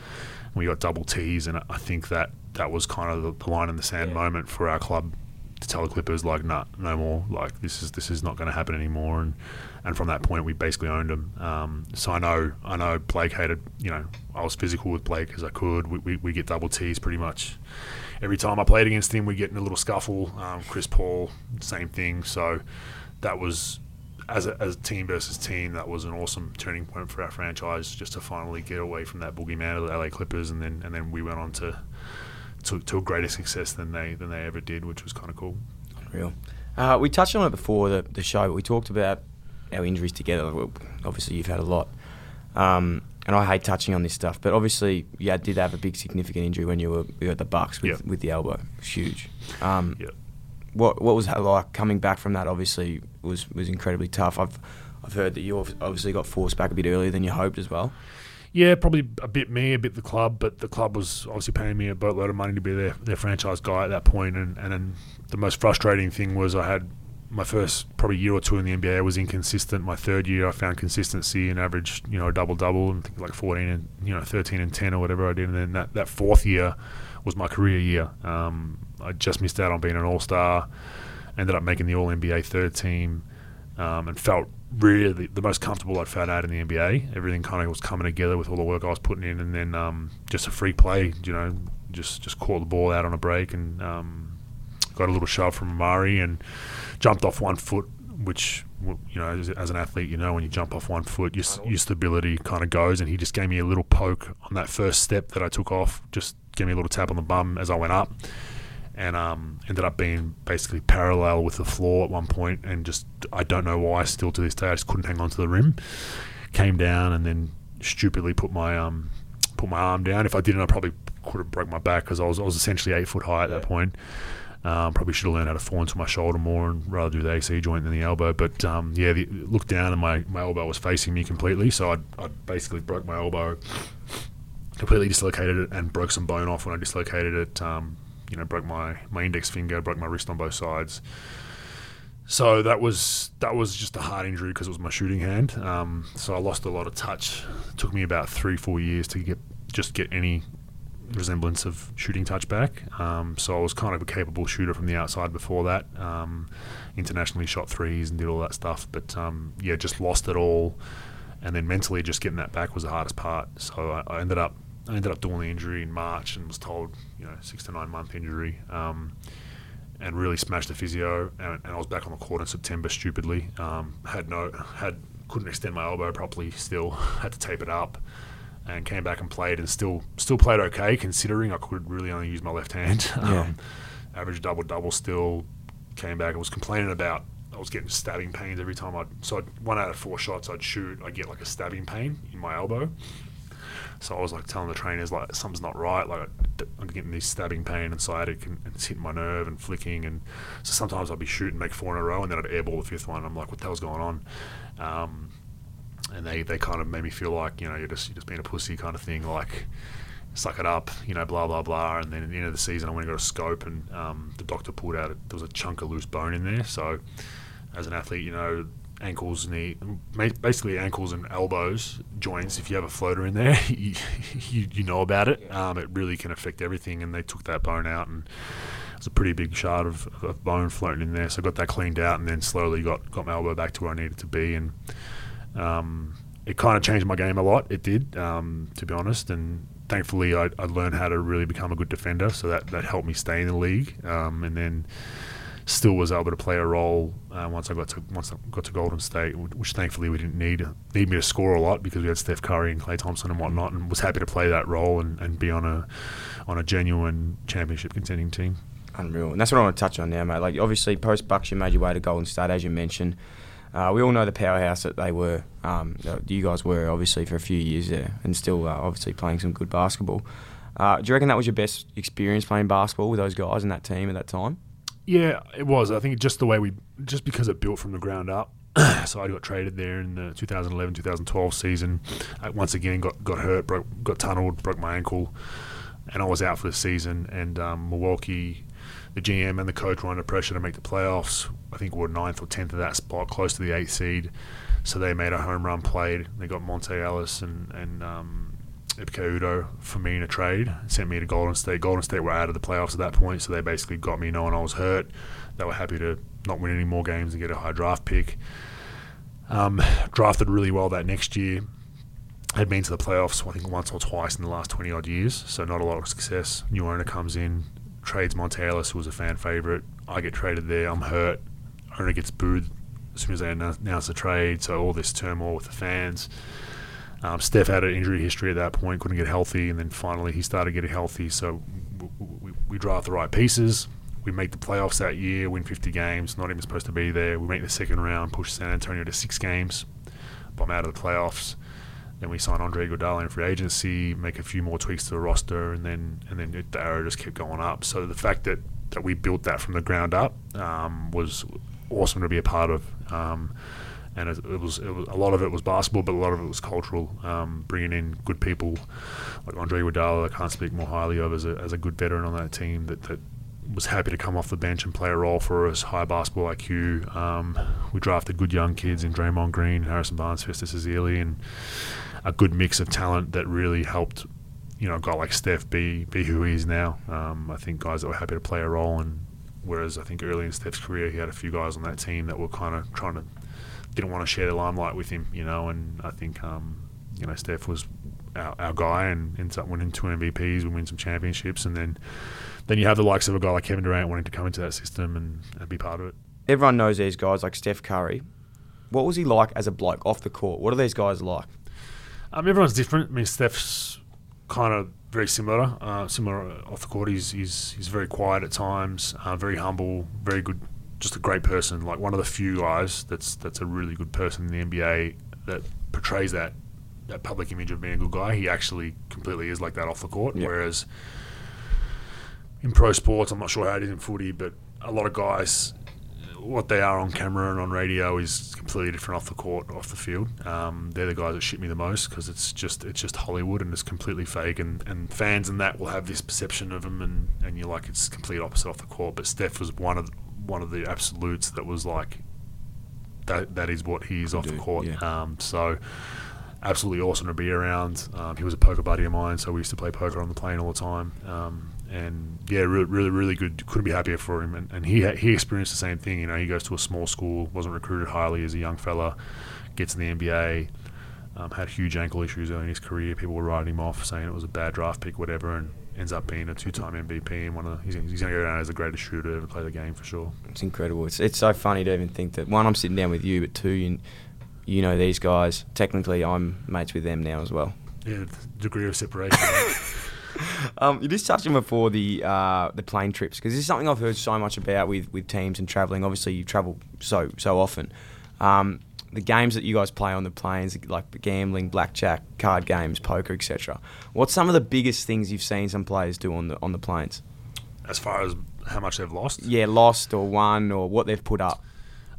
And we got double T's, and I think that that was kind of the line in the sand yeah. moment for our club to tell the Clippers, like, nah, no more. Like, this is this is not going to happen anymore. And, and from that point, we basically owned them. Um, so I know I know Blake hated, you know, I was physical with Blake as I could. We, we, we get double T's pretty much. Every time I played against him, we get in a little scuffle. Um, Chris Paul, same thing. So... that was, as a, as a team versus team, that was an awesome turning point for our franchise, just to finally get away from that boogeyman of the L A Clippers, and then and then we went on to to, to a greater success than they than they ever did, which was kind of cool. Unreal. Uh, we touched on it before the, the show, but we talked about our injuries together. Obviously, you've had a lot, um, and I hate touching on this stuff, but obviously, you yeah, did have a big significant injury when you were, you were at the Bucks with, yep. with the elbow. It was huge. Um, yep. What what was that like coming back from that? Obviously, was was incredibly tough. I've I've heard that you obviously got forced back a bit earlier than you hoped as well. Yeah, probably a bit me, a bit the club, but the club was obviously paying me a boatload of money to be their, their franchise guy at that point. And and then the most frustrating thing was I had my first probably year or two in the N B A I was inconsistent. My third year I found consistency and averaged you know a double double and think like fourteen and you know thirteen and ten or whatever I did. And then that, that fourth year was my career year. Um, I just missed out on being an all-star, ended up making the All-N B A third team, um, and felt really the most comfortable I'd felt out in the N B A. Everything kind of was coming together with all the work I was putting in, and then um, just a free play, you know, just just caught the ball out on a break and um, got a little shove from Amari and jumped off one foot, which, you know, as, as an athlete, you know, when you jump off one foot, your, your stability kind of goes, and he just gave me a little poke on that first step that I took off, just gave me a little tap on the bum as I went up. And um, ended up being basically parallel with the floor at one point, and just I don't know why. Still to this day, I just couldn't hang on to the rim. Came down and then stupidly put my um, put my arm down. If I didn't, I probably could have broke my back because I was I was essentially eight foot high at yeah. that point. Um, probably should have learned how to fall into my shoulder more and rather do the A C joint than the elbow. But um, yeah, the, looked down and my, my elbow was facing me completely, so I I basically broke my elbow, completely dislocated it, and broke some bone off when I dislocated it. Um, You know, broke my, my index finger, broke my wrist on both sides. So that was that was just a hard injury because it was my shooting hand. Um, so I lost a lot of touch. It took me about three, four years to get just get any resemblance of shooting touch back. Um, so I was kind of a capable shooter from the outside before that. Um, internationally shot threes and did all that stuff. But, um, yeah, just lost it all. And then mentally just getting that back was the hardest part. So I, I ended up... I ended up doing the injury in March and was told, you know, six to nine month injury, um, and really smashed the physio. And, and I was back on the court in September stupidly. Um, had no, had couldn't extend my elbow properly. Still had to tape it up, and came back and played, and still still played okay considering I could really only use my left hand. Yeah. Um, average double double still. Came back. I was complaining about I was getting stabbing pains every time I so I'd, one out of four shots I'd shoot I'd get like a stabbing pain in my elbow. So I was like telling the trainers, like, something's not right. Like, I'm getting this stabbing pain and sciatic, and it's hitting my nerve and flicking. And so sometimes I'd be shooting, make four in a row, and then I'd airball the fifth one. And I'm like, what the hell's going on? Um, and they, they kind of made me feel like, you know, you're just you're just being a pussy kind of thing. Like, suck it up, you know, blah, blah, blah. And then at the end of the season, I went and got a scope, and um, the doctor pulled out, there was a chunk of loose bone in there. So as an athlete, you know, ankles, knee, basically ankles and elbows, joints. If you have a floater in there, you you, you know about it. Um, it really can affect everything. And they took that bone out, and It's a pretty big shard of, of bone floating in there. So I got that cleaned out and then slowly got, got my elbow back to where I needed to be. And um, it kind of changed my game a lot. It did, um, to be honest. And thankfully, I, I learned how to really become a good defender. So that, that helped me stay in the league. Um, and then still was able to play a role uh, once I got to once I got to Golden State, which thankfully we didn't need need me to score a lot because we had Steph Curry and Klay Thompson and whatnot, and was happy to play that role and, and be on a on a genuine championship contending team. Unreal, and that's what I want to touch on now, mate. Like obviously, post Bucks, you made your way to Golden State, as you mentioned. Uh, we all know the powerhouse that they were. Um, that you guys were obviously for a few years there, and still uh, obviously playing some good basketball. Uh, do you reckon that was your best experience playing basketball with those guys and that team at that time? Yeah, it was. I think just the way we, just because it built from the ground up. So I got traded there in the twenty eleven twenty twelve season. I once again got, got hurt, broke, got tunneled, broke my ankle, and I was out for the season. And um, Milwaukee, the G M and the coach were under pressure to make the playoffs. I think we were ninth or tenth of that spot, close to the eighth seed. So they made a home run play. They got Monta Ellis and, and um, Ipka Udoh for me in a trade, sent me to Golden State. Golden State were out of the playoffs at that point, so they basically got me knowing I was hurt. They were happy to not win any more games and get a high draft pick. Um, drafted really well that next year. Had been to the playoffs, I think, once or twice in the last twenty-odd years, so not a lot of success. New owner comes in, trades Monta Ellis, who was a fan favourite. I get traded there, I'm hurt. Owner gets booed as soon as they announce the trade, so all this turmoil with the fans. Um, Steph had an injury history at that point, couldn't get healthy, and then finally he started getting healthy. So we, we, we draft the right pieces. We make the playoffs that year, win fifty games, not even supposed to be there. We make the second round, push San Antonio to six games, bomb out of the playoffs. Then we sign Andre Iguodala in free agency, make a few more tweaks to the roster, and then and then the arrow just kept going up. So the fact that, that we built that from the ground up um, was awesome to be a part of. Um, And it was, it was a lot of it was basketball, but a lot of it was cultural. Um, bringing in good people like Andre Iguodala, I can't speak more highly of as a as a good veteran on that team that, that was happy to come off the bench and play a role for us. High basketball I Q. Um, we drafted good young kids in Draymond Green, Harrison Barnes, Festus Ezeli, and a good mix of talent that really helped. You know, a guy like Steph be be who he is now. Um, I think guys that were happy to play a role, and whereas I think early in Steph's career, he had a few guys on that team that were kind of trying to. Didn't want to share the limelight with him, you know, and I think, um, you know, Steph was our, our guy and ends up winning two M V Ps, we win some championships, and then then you have the likes of a guy like Kevin Durant wanting to come into that system and, and be part of it. Everyone knows these guys, like Steph Curry. What was he like as a bloke off the court? What are these guys like? Um, everyone's different. I mean, Steph's kind of very similar, uh, similar off the court. He's, he's, he's very quiet at times, uh, very humble, very good. Just a great person, like one of the few guys that's that's a really good person in the N B A that portrays that that public image of being a good guy. He actually completely is like that off the court. Yep. Whereas in pro sports, I'm not sure how it is in footy, but a lot of guys, what they are on camera and on radio is completely different off the court, off the field. Um, they're the guys that shit me the most because it's just it's just Hollywood and it's completely fake. And, and fans and that will have this perception of him, and, and you're like it's complete opposite off the court. But Steph was one of the, one of the absolutes that was like that that is what he is off do, the court yeah. um, so absolutely awesome to be around. Um, he was a poker buddy of mine, so we used to play poker on the plane all the time, um, and yeah really really really good. Couldn't be happier for him, and, and he he experienced the same thing. You know, he goes to a small school, wasn't recruited highly as a young fella, gets in the N B A, um, had huge ankle issues early in his career. People were writing him off, saying it was a bad draft pick, whatever, and ends up being a two-time M V P and one of the, he's, he's going to go down as the greatest shooter to ever play the game for sure. It's incredible. It's it's so funny to even think that, one, I'm sitting down with you, but two, you, you know these guys. Technically, I'm mates with them now as well. Yeah, degree of separation. um, you just touched on before the uh, the plane trips, because this is something I've heard so much about with, with teams and travelling. Obviously, you travel so so often. Um, the games that you guys play on the planes, like the gambling, blackjack, card games, poker, et cetera. What's some of the biggest things you've seen some players do on the on the planes? As far as how much they've lost? Yeah, lost or won or what they've put up.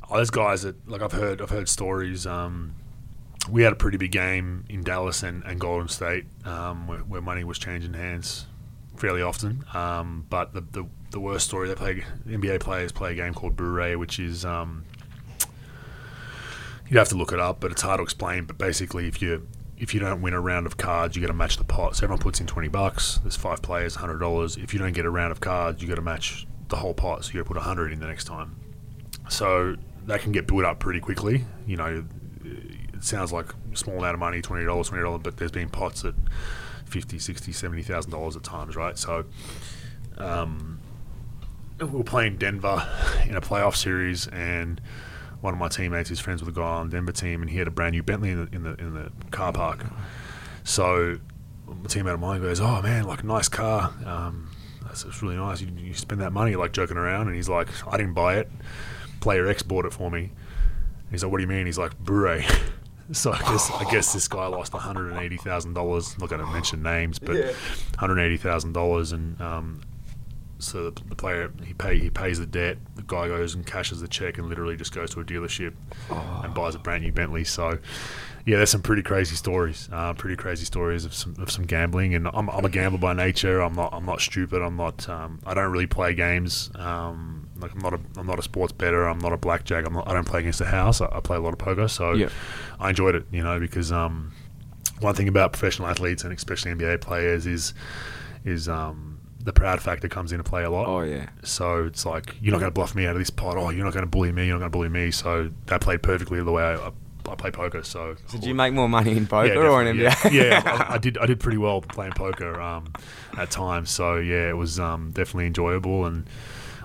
Oh, there's guys that, like I've heard I've heard stories. Um, we had a pretty big game in Dallas and, and Golden State um, where, where money was changing hands fairly often. Um, but the, the the worst story, they play N B A players play a game called Bure, which is... Um, you'd have to look it up, but it's hard to explain. But basically, if you if you don't win a round of cards, you got to match the pot. So everyone puts in twenty bucks. There's five players, one hundred dollars. If you don't get a round of cards, you got to match the whole pot, so you got to put one hundred in the next time. So that can get built up pretty quickly. You know, it sounds like a small amount of money, twenty dollars, twenty dollars, but there's been pots at fifty thousand dollars, sixty thousand dollars, seventy thousand dollars at times, right? So um, we were playing Denver in a playoff series, and one of my teammates is friends with a guy on the Denver team, and he had a brand new Bentley in the in the, in the car park. So my teammate of mine goes, oh, man, like, nice car. Um, that's, that's really nice. You, you spend that money, like, joking around. And he's like, I didn't buy it. Player X bought it for me. And he's like, what do you mean? He's like, Bure. So I guess, I guess this guy lost one hundred eighty thousand dollars. I'm not going to mention names, but yeah. one hundred eighty thousand dollars. And um, so the, the player, he, pay, he pays the debt. The guy goes and cashes the check and literally just goes to a dealership oh. and buys a brand new Bentley. So... yeah, there's some pretty crazy stories. Uh, pretty crazy stories of some of some gambling, and I'm I'm a gambler by nature. I'm not I'm not stupid. I'm not. Um, I don't really play games. Um, like I'm not a I'm not a sports bettor. I'm not a blackjack. I'm not, I don't play against the house. I, I play a lot of poker, so yeah. I enjoyed it. You know, because um, one thing about professional athletes and especially N B A players is is um, the proud factor comes into play a lot. Oh yeah. So it's like you're not going to bluff me out of this pot. Oh, you're not going to bully me. You're not going to bully me. So that played perfectly the way I. I I play poker, so... So did you make more money in poker yeah, or in N B A? Yeah, yeah I, I did I did pretty well playing poker um, at times. So, yeah, it was um, definitely enjoyable. And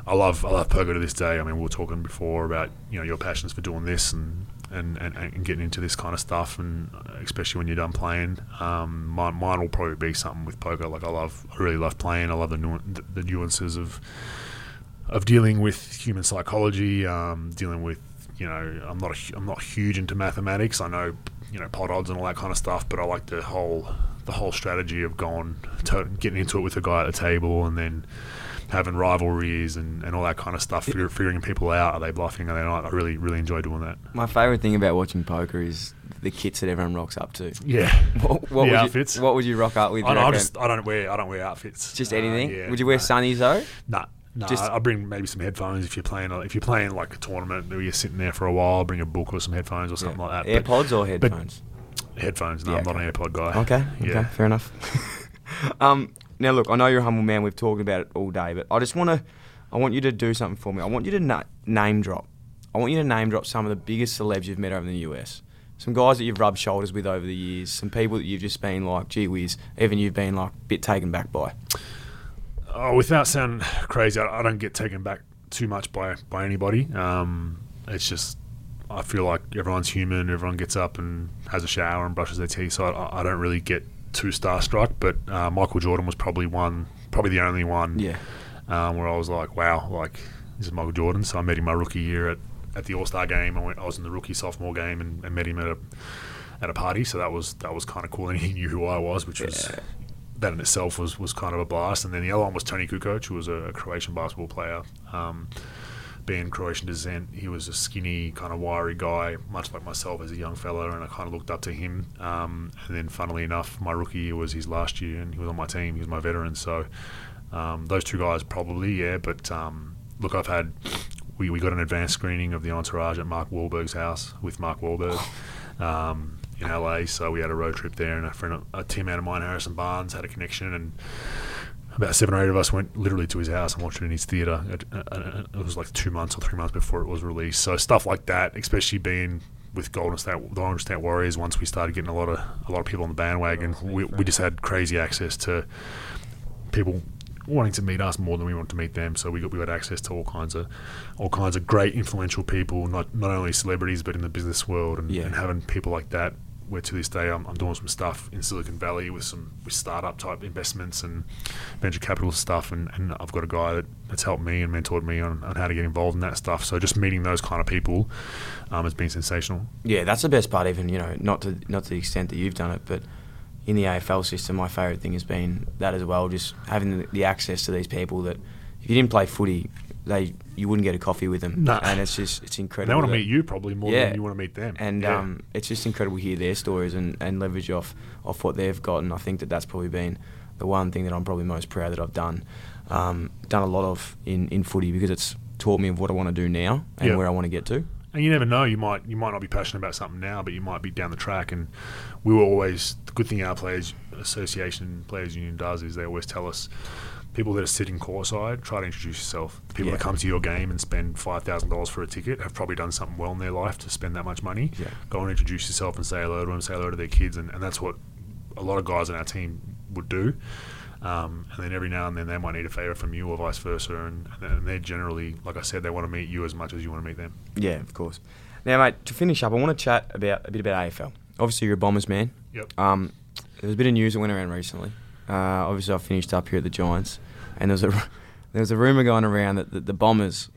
I love I love poker to this day. I mean, we were talking before about, you know, your passions for doing this and, and, and, and getting into this kind of stuff, and especially when you're done playing. Um, mine, mine will probably be something with poker. Like, I love, I really love playing. I love the, nu- the nuances of, of dealing with human psychology, um, dealing with, you know, I'm not a, I'm not huge into mathematics. I know, you know, pot odds and all that kind of stuff, but I like the whole the whole strategy of going to, getting into it with a guy at the table and then having rivalries and, and all that kind of stuff, figure, figuring people out. Are they bluffing? Are they not? I really, really enjoy doing that. My favourite thing about watching poker is the kits that everyone rocks up to. Yeah. What, what the would outfits. You, what would you rock up with? I, I, just, I, don't, wear, I don't wear outfits. Just anything? Uh, yeah, would you wear no. sunnies though? No. Nah. No, Just I'll bring maybe some headphones if you're playing. If you're playing like a tournament, where you're sitting there for a while, I'll bring a book or some headphones or something yeah. like that. AirPods but, or headphones? Headphones. No, yeah, I'm okay. not an AirPod guy. Okay. Yeah. Okay. Fair enough. um, now look, I know you're a humble man. We've talked about it all day, but I just want to. I want you to do something for me. I want you to na- name drop. I want you to name drop some of the biggest celebs you've met over in the U S. Some guys that you've rubbed shoulders with over the years. Some people that you've just been like, gee whiz, even you've been like a bit taken back by. Oh, without sounding crazy, I, I don't get taken back too much by, by anybody. Um, it's just I feel like everyone's human. Everyone gets up and has a shower and brushes their teeth, so I, I don't really get too starstruck. But uh, Michael Jordan was probably one, probably the only one yeah. um, where I was like, wow, like this is Michael Jordan. So I met him my rookie year at, at the All-Star game. I, went, I was in the rookie sophomore game and, and met him at a at a party, so that was that was kind of cool. And he knew who I was, which yeah. was... that in itself was, was kind of a blast. And then the other one was Tony Kukoc, who was a, a Croatian basketball player. Um, being Croatian descent, he was a skinny, kind of wiry guy, much like myself as a young fella, and I kind of looked up to him. Um, and then, funnily enough, my rookie year was his last year, and he was on my team. He was my veteran. So um, those two guys probably, yeah. But, um, look, I've had... We, we got an advanced screening of The Entourage at Mark Wahlberg's house with Mark Wahlberg. Um in L A, so we had a road trip there, and a friend, a teammate of mine, Harrison Barnes, had a connection, and about seven or eight of us went literally to his house and watched it in his theatre. It, it was like two months or three months before it was released, so stuff like that, especially being with Golden State, the Golden State Warriors, once we started getting a lot of a lot of people on the bandwagon, we, we just had crazy access to people wanting to meet us more than we wanted to meet them, so we got we got access to all kinds of all kinds of great influential people, not not only celebrities but in the business world, and, yeah. and having people like that. Where to this day I'm, I'm doing some stuff in Silicon Valley with some with startup type investments and venture capital stuff, and, and I've got a guy that, that's helped me and mentored me on, on how to get involved in that stuff. So just meeting those kind of people um, has been sensational. Yeah, that's the best part. Even you know, not to not to the extent that you've done it, but in the A F L system, my favourite thing has been that as well. Just having the, the access to these people that if you didn't play footy, they you wouldn't get a coffee with them. No. And it's just it's incredible. They want to that, meet you probably more yeah. than you want to meet them. And yeah. um, it's just incredible to hear their stories and, and leverage off, off what they've got. And I think that that's probably been the one thing that I'm probably most proud that I've done. Um, done a lot of in, in footy because it's taught me of what I want to do now and yeah. where I want to get to. And you never know, you might you might not be passionate about something now, but you might be down the track. And we were always, the good thing our Players Association, Players Union does is they always tell us, people that are sitting courtside, try to introduce yourself. People yeah. that come to your game and spend five thousand dollars for a ticket have probably done something well in their life to spend that much money. Yeah. Go and introduce yourself and say hello to them, say hello to their kids, and, and that's what a lot of guys on our team would do. Um, and then every now and then they might need a favour from you or vice versa, and, and they're generally, like I said, they want to meet you as much as you want to meet them. Yeah, of course. Now, mate, to finish up, I want to chat about a bit about A F L. Obviously, you're a Bombers man. Yep. Um, there was a bit of news that went around recently. Uh, obviously, I finished up here at the Giants, and there was a there was a rumour going around that the, the Bombers,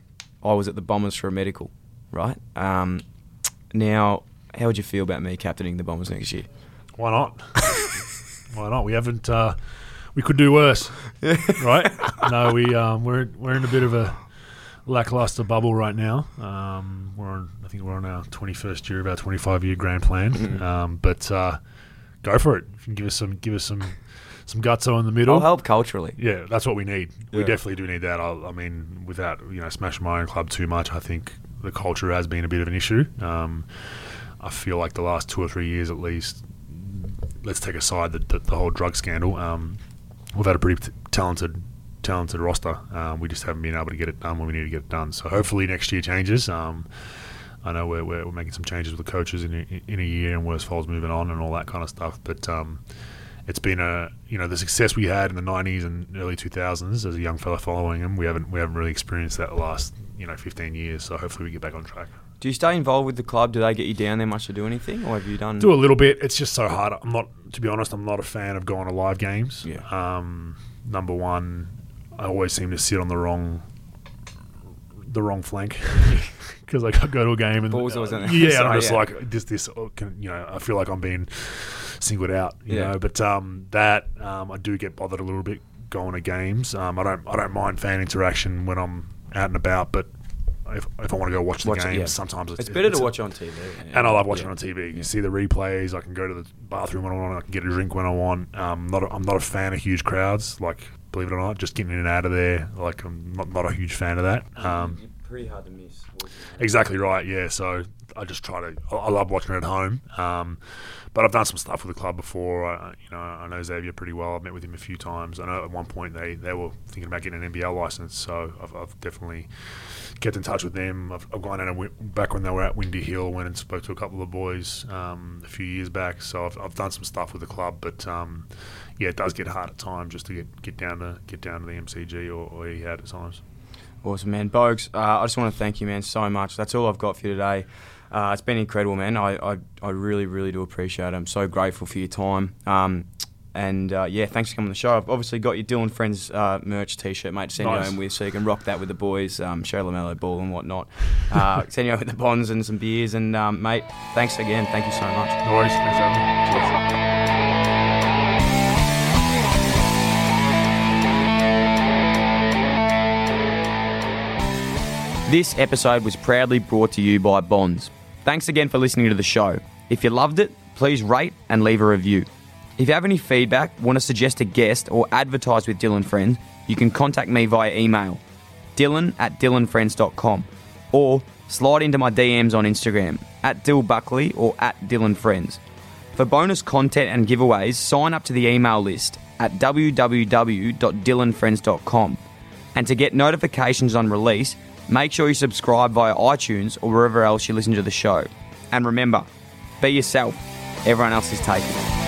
I was at the Bombers for a medical, right? Um, now, how would you feel about me captaining the Bombers next year? Why not? Why not? We haven't. Uh, we could do worse, right? No, we um, we're we're in a bit of a lackluster bubble right now. Um, we're on, I think we're on our twenty-first year of our twenty-five year grand plan. Mm-hmm. Um, but uh, go for it. You can give us some give us some some gusto in the middle. I'll help culturally. Yeah, that's what we need. Yeah. We definitely do need that. I'll, I mean, without you know smashing my own club too much, I think the culture has been a bit of an issue. Um, I feel like the last two or three years at least. Let's take aside the, the, the whole drug scandal. Um, we've had a pretty t- talented, talented roster. Um, we just haven't been able to get it done when we need to get it done. So hopefully next year changes. Um, I know we're, we're we're making some changes with the coaches in a, in a year, and Worst Falls moving on and all that kind of stuff. But um, it's been a you know the success we had in the nineties and early two thousands as a young fella following them. We haven't we haven't really experienced that the last you know fifteen years. So hopefully we get back on track. Do you stay involved with the club? Do they get you down there much to do anything, or have you done? Do a little bit. It's just so hard. I'm not, to be honest, I'm not a fan of going to live games. Yeah. Um, number one, I always seem to sit on the wrong, the wrong flank because like I go to a game and Balls uh, yeah, sorry, and I'm just yeah. like this, this. You know, I feel like I'm being singled out. You yeah. know, but um, that um, I do get bothered a little bit going to games. Um, I don't, I don't mind fan interaction when I'm out and about, but. If, if I want to go watch the watch games, it, yeah. sometimes it's, it's better it's, to watch on T V. Yeah. And I love watching yeah. on T V. You yeah. see the replays. I can go to the bathroom when I want. I can get a drink when I want. Um, not a, I'm not a fan of huge crowds. Like, believe it or not, just getting in and out of there. Like, I'm not, not a huge fan of that. Um, You're pretty hard to miss. Exactly right. Yeah. So I just try to. I, I love watching it at home. Um, but I've done some stuff with the club before. I, you know, I know Xavier pretty well. I've met with him a few times. I know at one point they, they were thinking about getting an N B L license. So I've, I've definitely. kept in touch with them. I've, I've gone out and w- back when they were at Windy Hill, went and spoke to a couple of the boys um, a few years back. So I've, I've done some stuff with the club, but um, yeah, it does get hard at times just to get, get down to get down to the M C G or, or E out at times. Awesome, man, Bogues. Uh, I just want to thank you, man, so much. That's all I've got for you today. Uh, it's been incredible, man. I, I I really really do appreciate it. I'm so grateful for your time. Um, And, uh, yeah, thanks for coming on the show. I've obviously got your Dylan Friends uh, merch T-shirt, mate, to send nice. you home with, so you can rock that with the boys, um, show LaMelo Ball and whatnot. Uh, send you home with the Bonds and some beers. And, um, mate, thanks again. Thank you so much. No worries. Thanks for having me. Cheers. This episode was proudly brought to you by Bonds. Thanks again for listening to the show. If you loved it, please rate and leave a review. If you have any feedback, want to suggest a guest, or advertise with Dylan Friends, you can contact me via email, dylan at dylan friends dot com, or slide into my D Ms on Instagram, at Dill Buckley or at Dylan Friends. For bonus content and giveaways, sign up to the email list at w w w dot dylan friends dot com. And to get notifications on release, make sure you subscribe via iTunes or wherever else you listen to the show. And remember, be yourself. Everyone else is taken.